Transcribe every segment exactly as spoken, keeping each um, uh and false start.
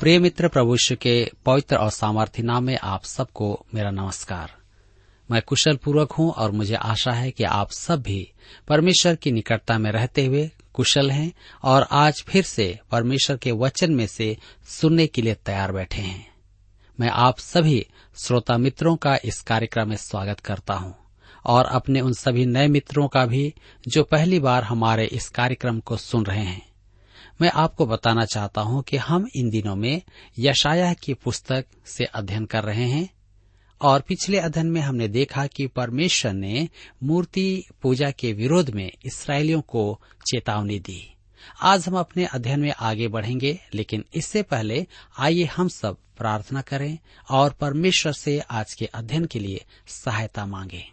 प्रिय मित्र, प्रभु यीशु के पवित्र और सामर्थी नाम में आप सबको मेरा नमस्कार। मैं कुशल पूर्वक हूँ और मुझे आशा है कि आप सब भी परमेश्वर की निकटता में रहते हुए कुशल हैं और आज फिर से परमेश्वर के वचन में से सुनने के लिए तैयार बैठे हैं। मैं आप सभी श्रोता मित्रों का इस कार्यक्रम में स्वागत करता हूँ और अपने उन सभी नए मित्रों का भी जो पहली बार हमारे इस कार्यक्रम को सुन रहे हैं। मैं आपको बताना चाहता हूँ कि हम इन दिनों में यशायाह की पुस्तक से अध्ययन कर रहे हैं और पिछले अध्ययन में हमने देखा कि परमेश्वर ने मूर्ति पूजा के विरोध में इस्राएलियों को चेतावनी दी। आज हम अपने अध्ययन में आगे बढ़ेंगे, लेकिन इससे पहले आइए हम सब प्रार्थना करें और परमेश्वर से आज के अध्ययन के लिए सहायता मांगे।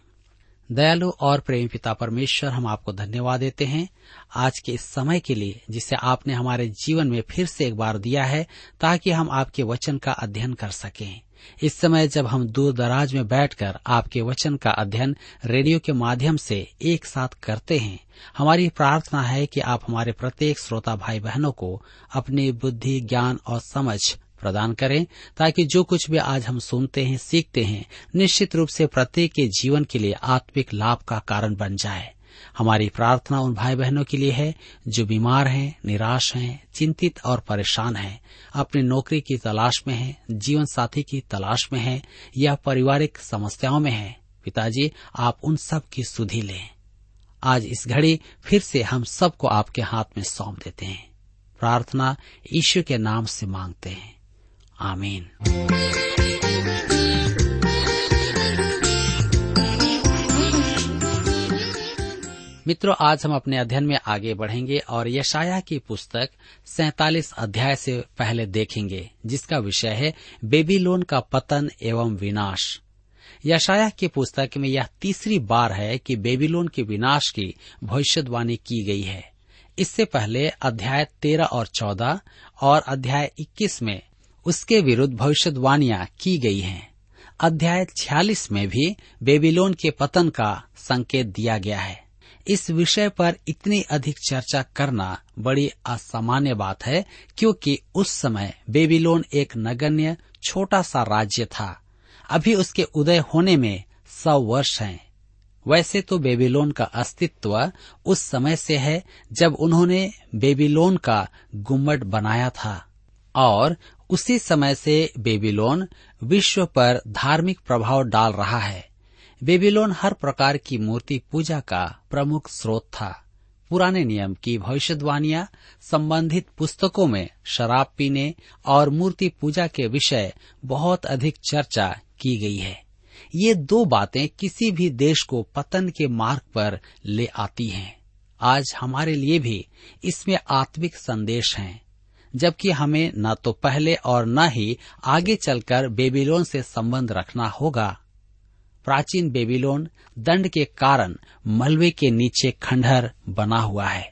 दयालु और प्रेमी पिता परमेश्वर, हम आपको धन्यवाद देते हैं आज के इस समय के लिए जिसे आपने हमारे जीवन में फिर से एक बार दिया है ताकि हम आपके वचन का अध्ययन कर सकें। इस समय जब हम दूर दराज में बैठकर आपके वचन का अध्ययन रेडियो के माध्यम से एक साथ करते हैं, हमारी प्रार्थना है कि आप हमारे प्रत्येक श्रोता भाई बहनों को अपनी बुद्धि, ज्ञान और समझ प्रदान करें ताकि जो कुछ भी आज हम सुनते हैं, सीखते हैं, निश्चित रूप से प्रत्येक के जीवन के लिए आत्मिक लाभ का कारण बन जाए। हमारी प्रार्थना उन भाई बहनों के लिए है जो बीमार हैं, निराश हैं, चिंतित और परेशान हैं, अपनी नौकरी की तलाश में हैं, जीवन साथी की तलाश में हैं या पारिवारिक समस्याओं में हैं। पिताजी, आप उन सब की सुधि लें। आज इस घड़ी फिर से हम सबको आपके हाथ में सौंप देते हैं। प्रार्थना यीशु के नाम से मांगते हैं, आमीन। मित्रों, आज हम अपने अध्ययन में आगे बढ़ेंगे और यशायाह की पुस्तक सैंतालीस अध्याय से पहले देखेंगे जिसका विषय है बेबीलोन का पतन एवं विनाश। यशायाह की पुस्तक में यह तीसरी बार है कि बेबीलोन के विनाश की भविष्यवाणी की गई है। इससे पहले अध्याय तेरह और चौदह और अध्याय इक्कीस में उसके विरुद्ध भविष्यवाणियां की गई हैं। अध्याय छियालीस में भी बेबीलोन के पतन का संकेत दिया गया है। इस विषय पर इतनी अधिक चर्चा करना बड़ी असामान्य बात है क्योंकि उस समय बेबीलोन एक नगण्य छोटा सा राज्य था। अभी उसके उदय होने में सौ वर्ष हैं। वैसे तो बेबीलोन का अस्तित्व उस समय से है जब उन्होंने बेबीलोन का गुम्मट बनाया था और उसी समय से बेबीलोन विश्व पर धार्मिक प्रभाव डाल रहा है। बेबीलोन हर प्रकार की मूर्ति पूजा का प्रमुख स्रोत था। पुराने नियम की भविष्यवाणियां संबंधित पुस्तकों में शराब पीने और मूर्ति पूजा के विषय बहुत अधिक चर्चा की गई है। ये दो बातें किसी भी देश को पतन के मार्ग पर ले आती हैं। आज हमारे लिए भी इसमें आत्मिक संदेश हैं, जबकि हमें न तो पहले और न ही आगे चलकर बेबीलोन से संबंध रखना होगा। प्राचीन बेबीलोन दंड के कारण मलबे के नीचे खंडहर बना हुआ है।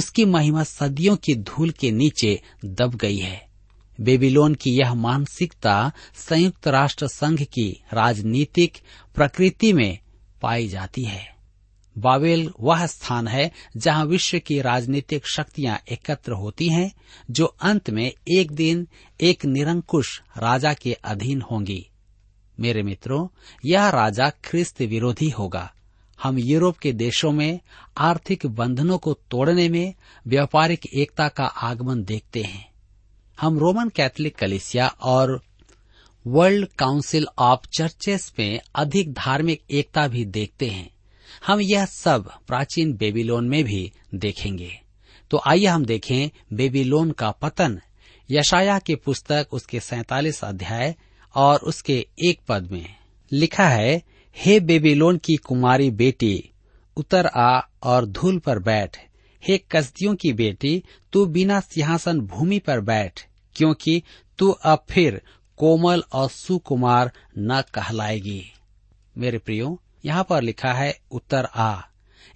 उसकी महिमा सदियों की धूल के नीचे दब गई है। बेबीलोन की यह मानसिकता संयुक्त राष्ट्र संघ की राजनीतिक प्रकृति में पाई जाती है। बाबेल वह स्थान है जहां विश्व की राजनीतिक शक्तियां एकत्र होती हैं, जो अंत में एक दिन एक निरंकुश राजा के अधीन होंगी। मेरे मित्रों, यह राजा ख्रिस्त विरोधी होगा। हम यूरोप के देशों में आर्थिक बंधनों को तोड़ने में व्यापारिक एकता का आगमन देखते हैं। हम रोमन कैथोलिक कलीसिया और वर्ल्ड काउंसिल ऑफ चर्चेस में अधिक धार्मिक एकता भी देखते हैं। हम यह सब प्राचीन बेबीलोन में भी देखेंगे। तो आइए हम देखें बेबीलोन का पतन, यशायाह की पुस्तक उसके सैतालीस अध्याय और उसके एक पद में लिखा है, हे बेबीलोन की कुमारी बेटी, उतर आ और धूल पर बैठ। हे कसदियों की बेटी, तू बिना सिंहासन भूमि पर बैठ, क्योंकि तू अब फिर कोमल और सुकुमार न कहलाएगी। मेरे प्रियो, यहाँ पर लिखा है उतर आ।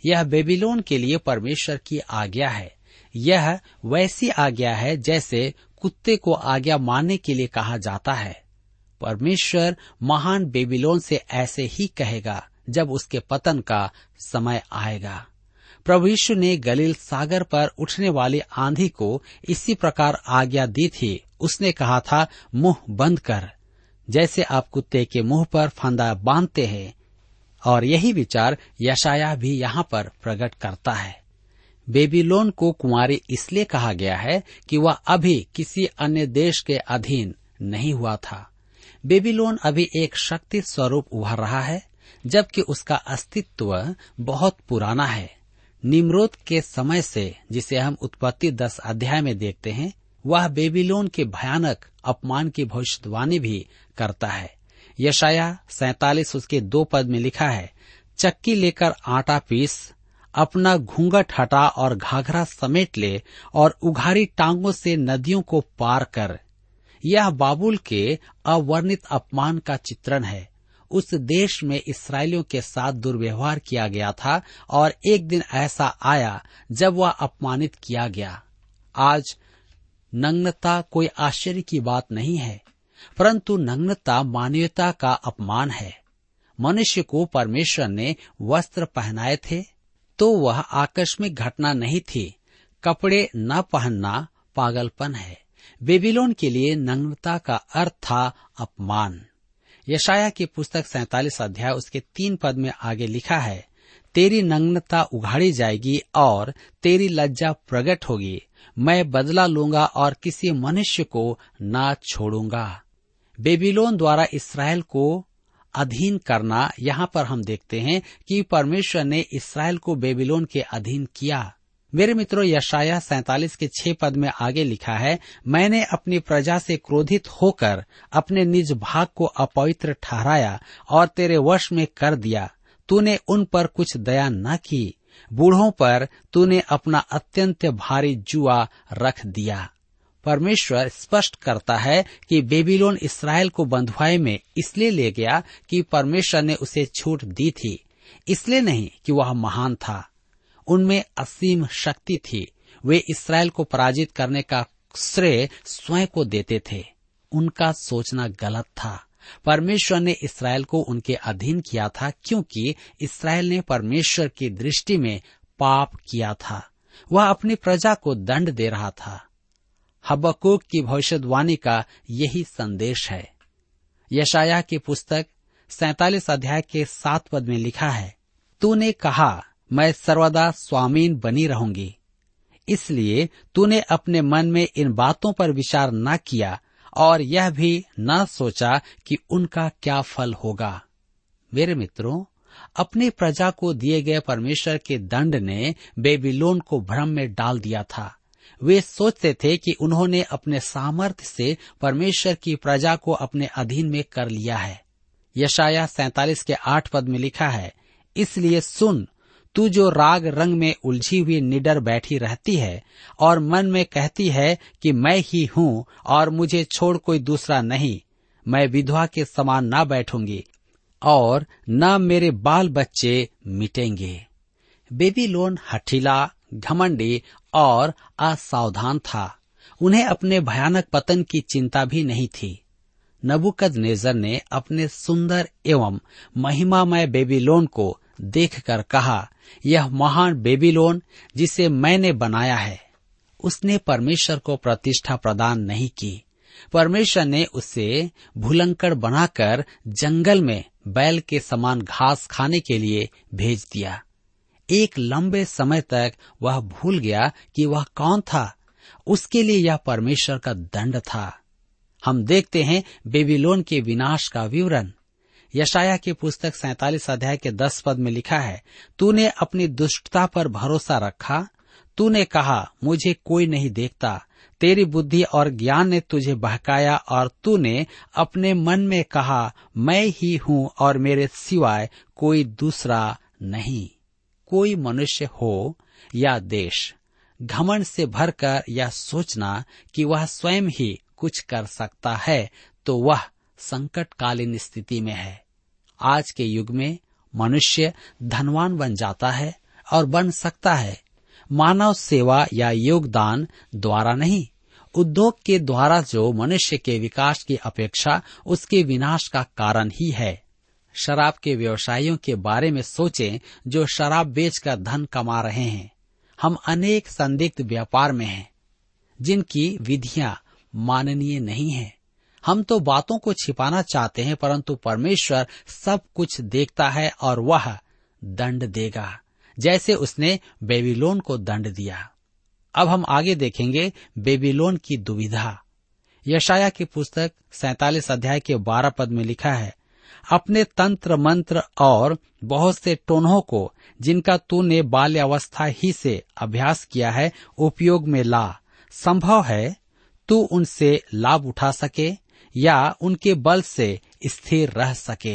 यह बेबीलोन के लिए परमेश्वर की आज्ञा है। यह वैसी आज्ञा है जैसे कुत्ते को आज्ञा मानने के लिए कहा जाता है। परमेश्वर महान बेबीलोन से ऐसे ही कहेगा जब उसके पतन का समय आएगा। प्रभु यीशु ने गलील सागर पर उठने वाली आंधी को इसी प्रकार आज्ञा दी थी। उसने कहा था, मुंह बंद कर, जैसे आप कुत्ते के मुंह पर फंदा बांधते हैं। और यही विचार यशायाह भी यहाँ पर प्रकट करता है। बेबीलोन को कुमारी इसलिए कहा गया है कि वह अभी किसी अन्य देश के अधीन नहीं हुआ था। बेबीलोन अभी एक शक्ति स्वरूप उभर रहा है, जबकि उसका अस्तित्व बहुत पुराना है। निम्रोद के समय से, जिसे हम उत्पत्ति दस अध्याय में देखते हैं, वह बेबीलोन के भयानक अपमान की भविष्यवाणी भी करता है। यशायाह सैतालीस उसके दो पद में लिखा है, चक्की लेकर आटा पीस, अपना घूंघट हटा और घाघरा समेट ले और उघारी टांगों से नदियों को पार कर। यह बाबुल के अवर्णित अपमान का चित्रण है। उस देश में इस्राएलियों के साथ दुर्व्यवहार किया गया था और एक दिन ऐसा आया जब वह अपमानित किया गया। आज नग्नता कोई आश्चर्य की बात नहीं है, परंतु नग्नता मानवता का अपमान है। मनुष्य को परमेश्वर ने वस्त्र पहनाए थे, तो वह आकस्मिक घटना नहीं थी। कपड़े न पहनना पागलपन है। बेबीलोन के लिए नग्नता का अर्थ था अपमान। यशायाह की पुस्तक सैतालीस अध्याय उसके तीन पद में आगे लिखा है, तेरी नग्नता उघाड़ी जाएगी और तेरी लज्जा प्रकट होगी। मैं बदला लूंगा और किसी मनुष्य को ना छोड़ूंगा। बेबीलोन द्वारा इस्राएल को अधीन करना, यहाँ पर हम देखते हैं कि परमेश्वर ने इस्राएल को बेबीलोन के अधीन किया। मेरे मित्रों, यशायाह सैतालीस के छह पद में आगे लिखा है, मैंने अपनी प्रजा से क्रोधित होकर अपने निज भाग को अपवित्र ठहराया और तेरे वश में कर दिया। तूने उन पर कुछ दया न की, बूढ़ों पर तूने अपना अत्यंत भारी जुआ रख दिया। परमेश्वर स्पष्ट करता है कि बेबीलोन इस्राएल को बंधुआई में इसलिए ले गया कि परमेश्वर ने उसे छूट दी थी, इसलिए नहीं कि वह महान था। उनमें असीम शक्ति थी। वे इस्राएल को पराजित करने का श्रेय स्वयं को देते थे। उनका सोचना गलत था। परमेश्वर ने इस्राएल को उनके अधीन किया था, क्योंकि इस्राएल ने परमेश्वर की दृष्टि में पाप किया था। वह अपनी प्रजा को दंड दे रहा था। हबक्कूक की भविष्यवाणी का यही संदेश है। यशायाह की पुस्तक सैतालीस अध्याय के सात पद में लिखा है, तूने कहा मैं सर्वदा स्वामीन बनी रहूंगी, इसलिए तूने अपने मन में इन बातों पर विचार न किया और यह भी न सोचा कि उनका क्या फल होगा। मेरे मित्रों, अपनी प्रजा को दिए गए परमेश्वर के दंड ने बेबीलोन को भ्रम में डाल दिया था। वे सोचते थे कि उन्होंने अपने सामर्थ्य से परमेश्वर की प्रजा को अपने अधीन में कर लिया है। यशायाह सैतालीस के आठ पद में लिखा है, इसलिए सुन, तू जो राग रंग में उलझी हुई निडर बैठी रहती है और मन में कहती है कि मैं ही हूँ और मुझे छोड़ कोई दूसरा नहीं, मैं विधवा के समान न बैठूंगी और न मेरे बाल बच्चे मिटेंगे। बेबीलोन हठीला, घमंडी और असावधान था। उन्हें अपने भयानक पतन की चिंता भी नहीं थी। नबूकदनेस्सर ने अपने सुंदर एवं महिमामय बेबीलोन को देखकर कहा, यह महान बेबीलोन जिसे मैंने बनाया है। उसने परमेश्वर को प्रतिष्ठा प्रदान नहीं की। परमेश्वर ने उसे भुलंकड़ बनाकर जंगल में बैल के समान घास खाने के लिए भेज दिया। एक लंबे समय तक वह भूल गया कि वह कौन था। उसके लिए यह परमेश्वर का दंड था। हम देखते हैं बेबीलोन के विनाश का विवरण। यशायाह की पुस्तक सैतालीस अध्याय के दस पद में लिखा है, तूने अपनी दुष्टता पर भरोसा रखा, तूने कहा मुझे कोई नहीं देखता, तेरी बुद्धि और ज्ञान ने तुझे बहकाया और तूने अपने मन में कहा मैं ही हूँ और मेरे सिवाय कोई दूसरा नहीं। कोई मनुष्य हो या देश, घमंड से भरकर या सोचना कि वह स्वयं ही कुछ कर सकता है तो वह संकटकालीन स्थिति में है। आज के युग में मनुष्य धनवान बन जाता है और बन सकता है, मानव सेवा या योगदान द्वारा नहीं, उद्योग के द्वारा जो मनुष्य के विकास की अपेक्षा उसके विनाश का कारण ही है। शराब के व्यवसायियों के बारे में सोचें जो शराब बेचकर धन कमा रहे हैं। हम अनेक संदिग्ध व्यापार में हैं, जिनकी विधियां माननीय नहीं है। हम तो बातों को छिपाना चाहते हैं, परंतु परमेश्वर सब कुछ देखता है और वह दंड देगा, जैसे उसने बेबीलोन को दंड दिया। अब हम आगे देखेंगे बेबीलोन की दुविधा। यशायाह की पुस्तक सैतालीस अध्याय के बारह पद में लिखा है, अपने तंत्र मंत्र और बहुत से टोन्हों को, जिनका तूने बाल्यावस्था ही से अभ्यास किया है, उपयोग में ला। संभव है तू उनसे लाभ उठा सके या उनके बल से स्थिर रह सके।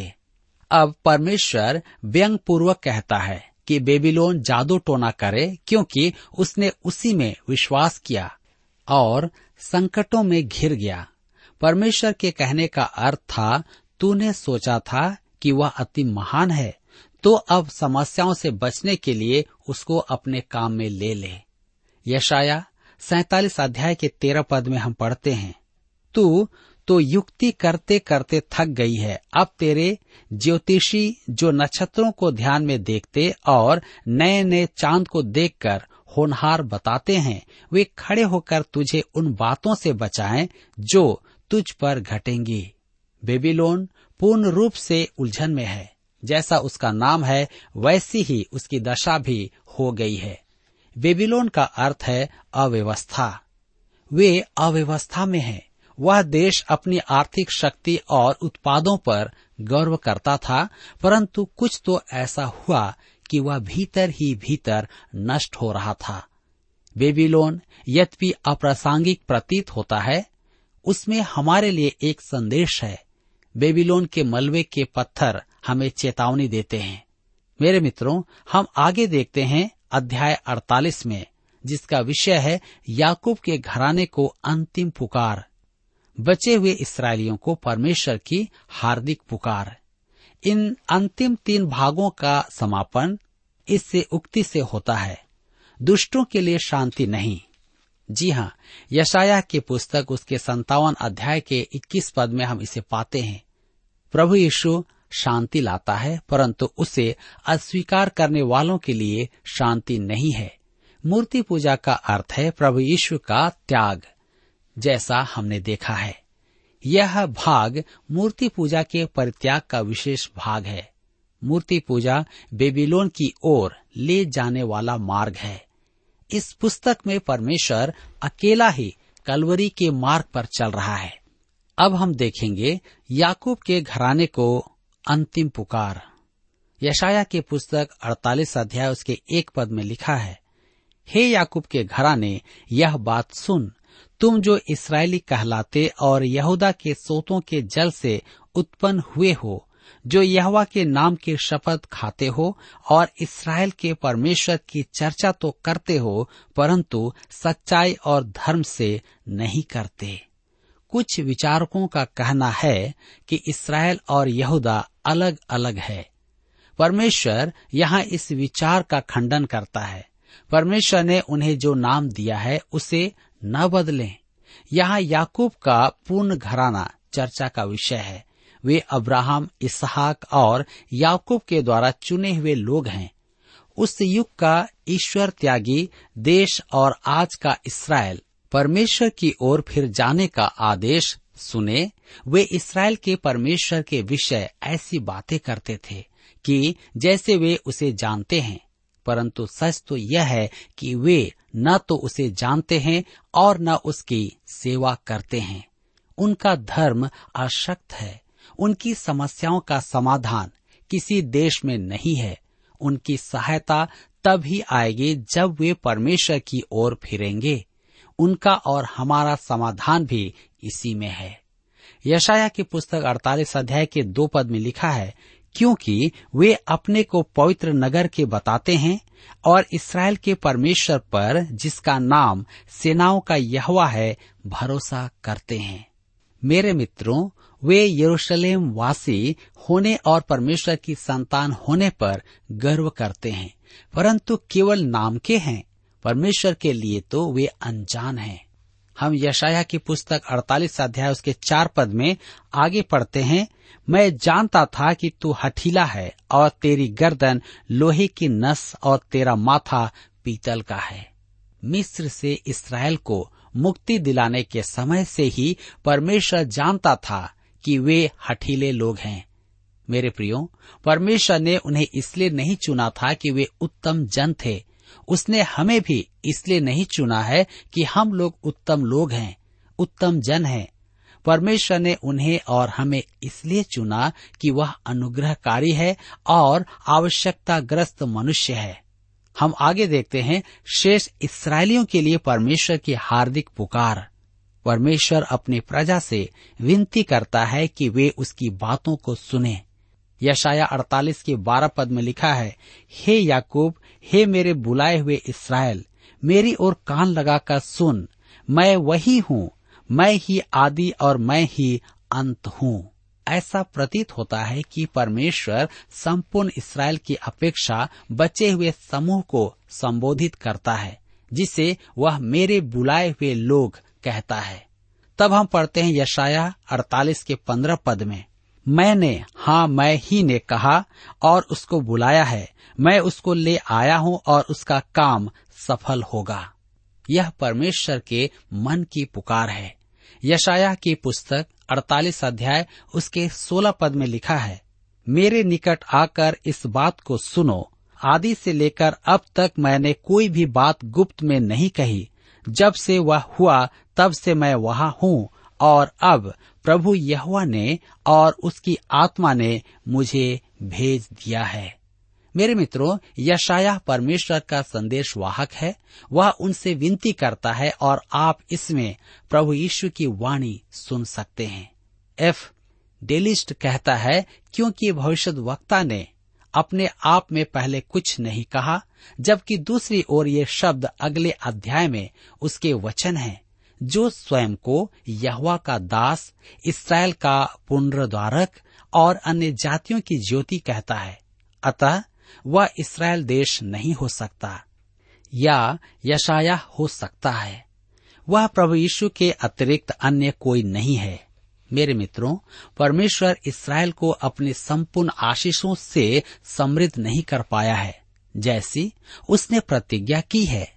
अब परमेश्वर व्यंग पूर्वक कहता है कि बेबीलोन जादू टोना करे, क्योंकि उसने उसी में विश्वास किया और संकटों में घिर गया। परमेश्वर के कहने का अर्थ था, तूने सोचा था कि वह अति महान है, तो अब समस्याओं से बचने के लिए उसको अपने काम में ले ले। यशायाह सैतालीस अध्याय के तेरह पद में हम पढ़ते हैं, तू तो युक्ति करते करते थक गई है। अब तेरे ज्योतिषी जो नक्षत्रों को ध्यान में देखते और नए नए चांद को देखकर होनहार बताते हैं, वे खड़े होकर तुझे उन बातों से बचाएं जो तुझ पर घटेंगी। बेबीलोन पूर्ण रूप से उलझन में है। जैसा उसका नाम है, वैसी ही उसकी दशा भी हो गई है। बेबीलोन का अर्थ है अव्यवस्था। वे अव्यवस्था में है। वह देश अपनी आर्थिक शक्ति और उत्पादों पर गर्व करता था, परंतु कुछ तो ऐसा हुआ कि वह भीतर ही भीतर नष्ट हो रहा था। बेबीलोन यद्यपि अप्रासंगिक प्रतीत होता है, उसमें हमारे लिए एक संदेश है। बेबीलोन के मलबे के पत्थर हमें चेतावनी देते हैं। मेरे मित्रों, हम आगे देखते हैं अध्याय अड़तालीस में, जिसका विषय है याकूब के घराने को अंतिम पुकार। बचे हुए इस्राएलियों को परमेश्वर की हार्दिक पुकार। इन अंतिम तीन भागों का समापन इस उक्ति से होता है, दुष्टों के लिए शांति नहीं। जी हाँ, यशायाह की पुस्तक उसके संतावन अध्याय के इक्कीस पद में हम इसे पाते हैं। प्रभु यीशु शांति लाता है, परंतु उसे अस्वीकार करने वालों के लिए शांति नहीं है। मूर्ति पूजा का अर्थ है प्रभु यीशु का त्याग, जैसा हमने देखा है। यह भाग मूर्ति पूजा के परित्याग का विशेष भाग है। मूर्ति पूजा बेबीलोन की ओर ले जाने वाला मार्ग है। इस पुस्तक में परमेश्वर अकेला ही कलवरी के मार्ग पर चल रहा है। अब हम देखेंगे याकूब के घराने को अंतिम पुकार। यशायाह की पुस्तक अड़तालीस अध्याय उसके एक पद में लिखा है, हे याकूब के घराने, यह बात सुन, तुम जो इस्राएली कहलाते और यहूदा के सोतों के जल से उत्पन्न हुए हो, जो यहोवा के नाम की शपथ खाते हो और इस्राएल के परमेश्वर की चर्चा तो करते हो, परंतु सच्चाई और धर्म से नहीं करते। कुछ विचारकों का कहना है कि इस्राएल और यहूदा अलग अलग है। परमेश्वर यहाँ इस विचार का खंडन करता है। परमेश्वर ने उन्हें जो नाम दिया है उसे न बदलें। यहाँ याकूब का पूर्ण घराना चर्चा का विषय है। वे अब्राहम, इसहाक और याकूब के द्वारा चुने हुए लोग हैं। उस युग का ईश्वर त्यागी देश और आज का इस्राएल परमेश्वर की ओर फिर जाने का आदेश सुने। वे इस्राएल के परमेश्वर के विषय ऐसी बातें करते थे कि जैसे वे उसे जानते हैं, परंतु सच तो यह है कि वे न तो उसे जानते हैं और न उसकी सेवा करते हैं। उनका धर्म अशक्त है। उनकी समस्याओं का समाधान किसी देश में नहीं है। उनकी सहायता तब ही आएगी जब वे परमेश्वर की ओर फिरेंगे। उनका और हमारा समाधान भी इसी में है। यशायाह की पुस्तक अड़तालीस अध्याय के दो पद में लिखा है, क्योंकि वे अपने को पवित्र नगर के बताते हैं और इसराइल के परमेश्वर पर, जिसका नाम सेनाओं का यहोवा है, भरोसा करते हैं। मेरे मित्रों, वे यरूशलेम वासी होने और परमेश्वर की संतान होने पर गर्व करते हैं, परंतु केवल नाम के हैं। परमेश्वर के लिए तो वे अनजान हैं। हम यशायाह की पुस्तक अड़तालीस अध्याय उसके चार पद में आगे पढ़ते हैं, मैं जानता था कि तू हठीला है और तेरी गर्दन लोहे की नस और तेरा माथा पीतल का है। मिस्र से इसराइल को मुक्ति दिलाने के समय से ही परमेश्वर जानता था कि वे हठीले लोग हैं। मेरे प्रियो, परमेश्वर ने उन्हें इसलिए नहीं चुना था कि वे उत्तम जन थे। उसने हमें भी इसलिए नहीं चुना है कि हम लोग उत्तम लोग हैं, उत्तम जन हैं। परमेश्वर ने उन्हें और हमें इसलिए चुना कि वह अनुग्रहकारी है और आवश्यकताग्रस्त मनुष्य है। हम आगे देखते हैं शेष इस्राएलियों के लिए परमेश्वर की हार्दिक पुकार। परमेश्वर अपने प्रजा से विनती करता है कि वे उसकी बातों को सुने। यशायाह अड़तालीस के बारह पद में लिखा है, हे याकूब, हे मेरे बुलाए हुए इसराइल, मेरी ओर कान लगाकर सुन, मैं वही हूँ, मैं ही आदि और मैं ही अंत हूँ। ऐसा प्रतीत होता है कि परमेश्वर संपूर्ण इसराइल की अपेक्षा बचे हुए समूह को संबोधित करता है, जिसे वह मेरे बुलाए हुए लोग कहता है। तब हम पढ़ते हैं यशायाह अड़तालीस के पंद्रह पद में, मैंने, हाँ मैं ही ने कहा और उसको बुलाया है, मैं उसको ले आया हूँ और उसका काम सफल होगा। यह परमेश्वर के मन की पुकार है। यशायाह की पुस्तक अड़तालीस अध्याय उसके सोलह पद में लिखा है, मेरे निकट आकर इस बात को सुनो, आदि से लेकर अब तक मैंने कोई भी बात गुप्त में नहीं कही। जब से वह हुआ तब से मैं वहाँ हूँ और अब प्रभु यहोवा ने और उसकी आत्मा ने मुझे भेज दिया है। मेरे मित्रों, यशायाह परमेश्वर का संदेशवाहक है। वह उनसे विनती करता है और आप इसमें प्रभु यीशु की वाणी सुन सकते हैं। एफ डेलिस्ट कहता है, क्योंकि भविष्यद्वक्ता ने अपने आप में पहले कुछ नहीं कहा, जबकि दूसरी ओर ये शब्द अगले अध्याय में उसके वचन हैं, जो स्वयं को यहोवा का दास, इसराइल का पुनरुद्धारक और अन्य जातियों की ज्योति कहता है। अतः वह इसराइल देश नहीं हो सकता या यशायाह हो सकता है। वह प्रभु यीशु के अतिरिक्त अन्य कोई नहीं है। मेरे मित्रों, परमेश्वर इसराइल को अपने संपूर्ण आशीषों से समृद्ध नहीं कर पाया है, जैसी उसने प्रतिज्ञा की है।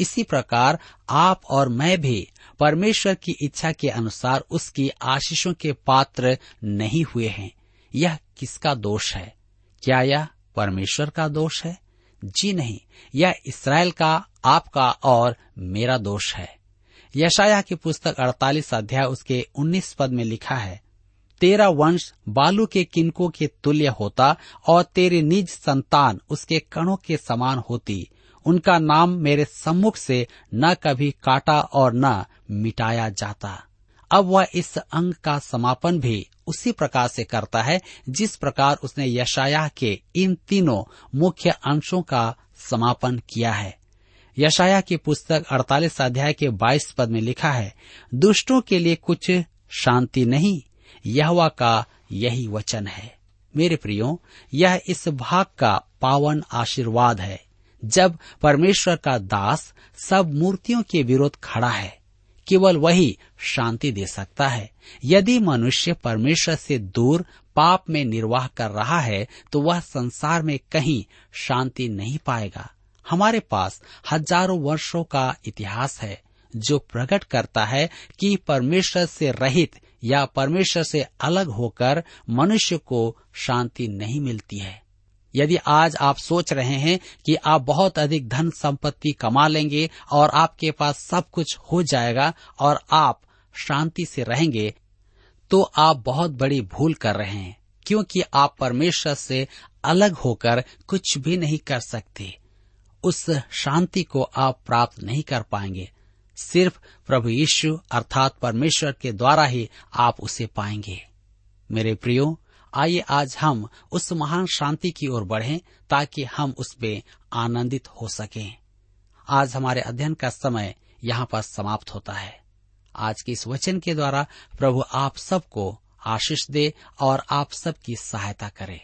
इसी प्रकार आप और मैं भी परमेश्वर की इच्छा के अनुसार उसकी आशीषों के पात्र नहीं हुए हैं। यह किसका दोष है? क्या यह परमेश्वर का दोष है? जी नहीं, यह इसराइल का, आपका और मेरा दोष है। यशायाह की पुस्तक अड़तालीस अध्याय उसके उन्नीस पद में लिखा है, तेरा वंश बालू के किनकों के तुल्य होता और तेरी निज संतान उसके कणों के समान होती। उनका नाम मेरे सम्मुख से न कभी काटा और न मिटाया जाता। अब वह इस अंग का समापन भी उसी प्रकार से करता है जिस प्रकार उसने यशायाह के इन तीनों मुख्य अंशों का समापन किया है। यशायाह की पुस्तक अड़तालीस अध्याय के बाईस पद में लिखा है, दुष्टों के लिए कुछ शांति नहीं, यहोवा का यही वचन है। मेरे प्रियो, यह इस भाग का पावन आशीर्वाद है जब परमेश्वर का दास सब मूर्तियों के विरोध खड़ा है। केवल वही शांति दे सकता है। यदि मनुष्य परमेश्वर से दूर पाप में निर्वाह कर रहा है तो वह संसार में कहीं शांति नहीं पाएगा। हमारे पास हजारों वर्षों का इतिहास है जो प्रकट करता है कि परमेश्वर से रहित या परमेश्वर से अलग होकर मनुष्य को शांति नहीं मिलती है। यदि आज आप सोच रहे हैं कि आप बहुत अधिक धन संपत्ति कमा लेंगे और आपके पास सब कुछ हो जाएगा और आप शांति से रहेंगे, तो आप बहुत बड़ी भूल कर रहे हैं, क्योंकि आप परमेश्वर से अलग होकर कुछ भी नहीं कर सकते। उस शांति को आप प्राप्त नहीं कर पाएंगे, सिर्फ प्रभु यीशु अर्थात परमेश्वर के द्वारा ही आप उसे पाएंगे। मेरे प्रियो, आइए आज हम उस महान शांति की ओर बढ़ें ताकि हम उसमें आनंदित हो सकें। आज हमारे अध्ययन का समय यहाँ पर समाप्त होता है। आज के इस वचन के द्वारा प्रभु आप सबको आशीष दे और आप सबकी सहायता करे।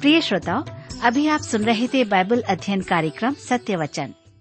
प्रिय श्रोताओ, अभी आप सुन रहे थे बाइबल अध्ययन कार्यक्रम सत्य वचन।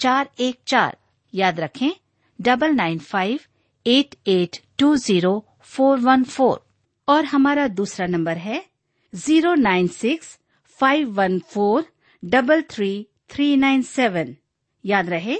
चार एक चार। याद रखें double nine five eight eight two zero four one four. और हमारा दूसरा नंबर है zero nine six five one four double three three nine seven. याद रहे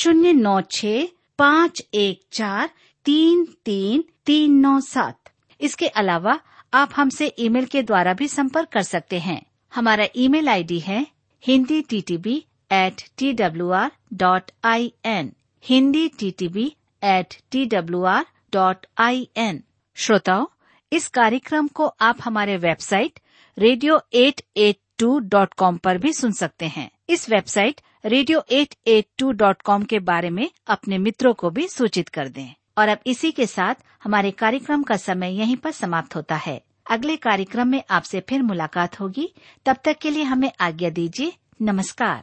शून्य नौ छः पाँच एक चार तीन तीन तीन नौ सात। इसके अलावा आप हमसे ईमेल के द्वारा भी संपर्क कर सकते हैं। हमारा ईमेल आईडी है Hindi T T B at T W R dot I N, Hindi T T B at T W R dot I N. श्रोताओ, इस कार्यक्रम को आप हमारे वेबसाइट रेडियो आठ आठ दो डॉट कॉम पर भी सुन सकते हैं। इस वेबसाइट रेडियो आठ आठ दो डॉट कॉम के बारे में अपने मित्रों को भी सूचित कर दें। और अब इसी के साथ हमारे कार्यक्रम का समय यहीं पर समाप्त होता है। अगले कार्यक्रम में आपसे फिर मुलाकात होगी। तब तक के लिए हमें आज्ञा दीजिए। नमस्कार।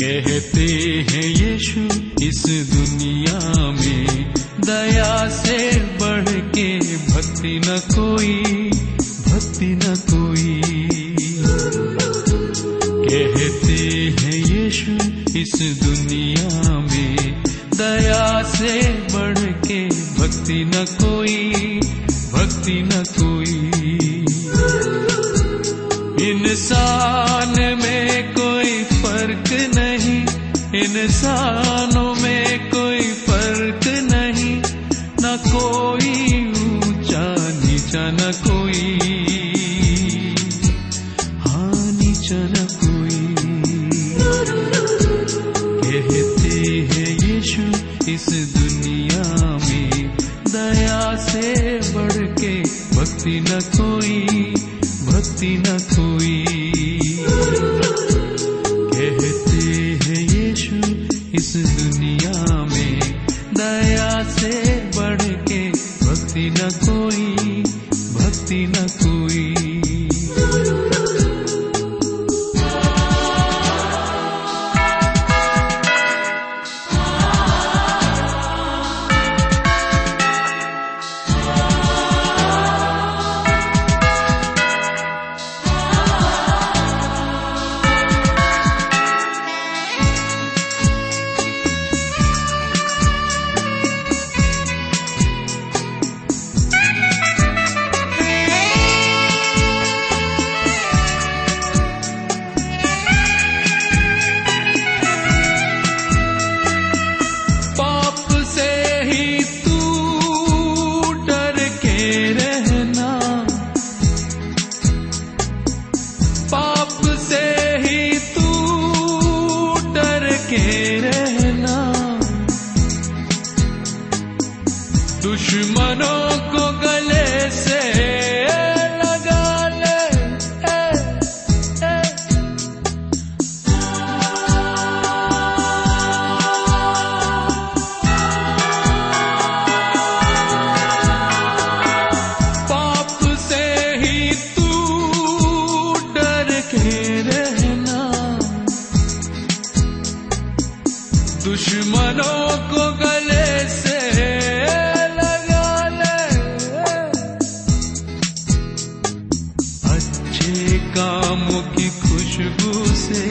कहते हैं यीशु इस दुनिया में दया से बढ़ के भक्ति न कोई, भक्ति न कोई। कहते हैं यीशु इस दुनिया में दया से बढ़ के भक्ति न कोई, भक्ति न कोई। इंसान में कोई फर्क नहीं, इंसानों में कोई फर्क नहीं, न कोई ऊंचा नीचा, न कोई हाँ नीचा, न कोई। कहते हैं यीशु इस दुनिया में दया से बढ़ के भक्ति न कोई, भक्ति न कोई। इस दुनिया में दया से बढ़ के भक्ति न कोई, भक्ति न कोई। कामों की खुशबू से,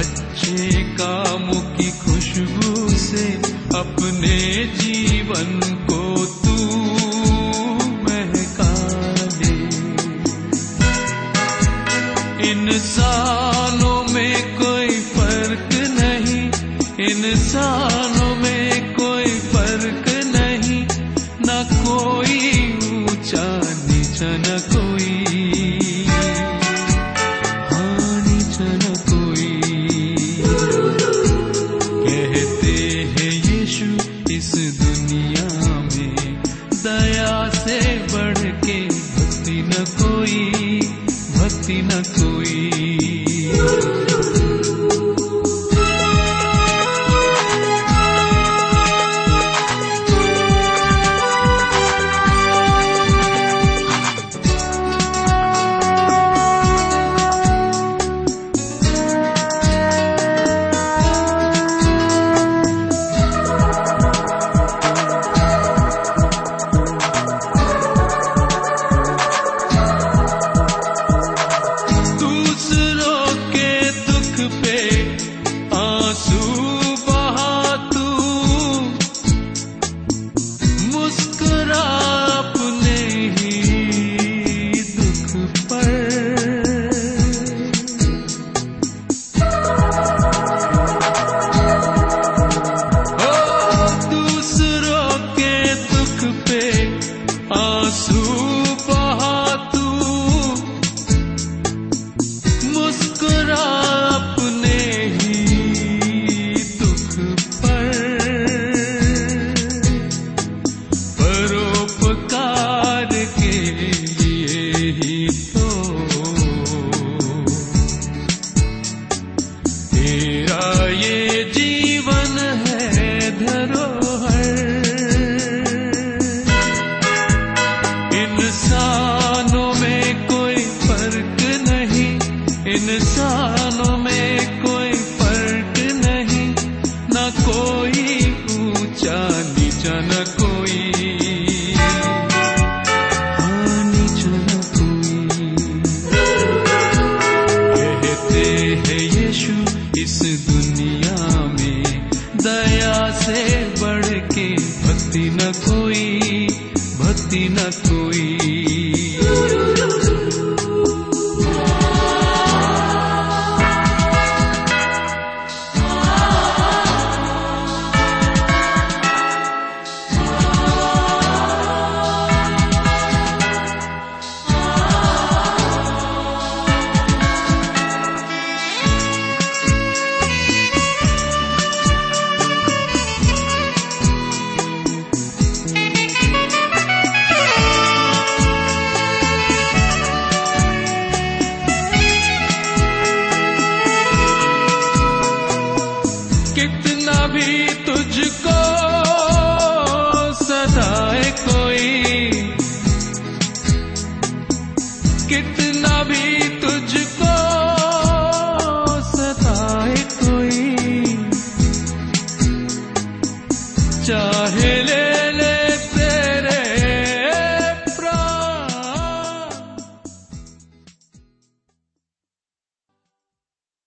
अच्छे कामों की खुशबू से अपने जीवन को तू महका दे। इंसानों में कोई फर्क नहीं, इंसानों में कोई फर्क नहीं, ना कोई ऊंचा नीचा न कोई न कोई। इंसानों में कोई फर्क नहीं, ना कोई ऊंचा नीचा न कोई हाँ नीचा न कोई। कहते हैं यीशु इस दुनिया में दया से बढ़ के भक्ति न कोई, भक्ति न कोई।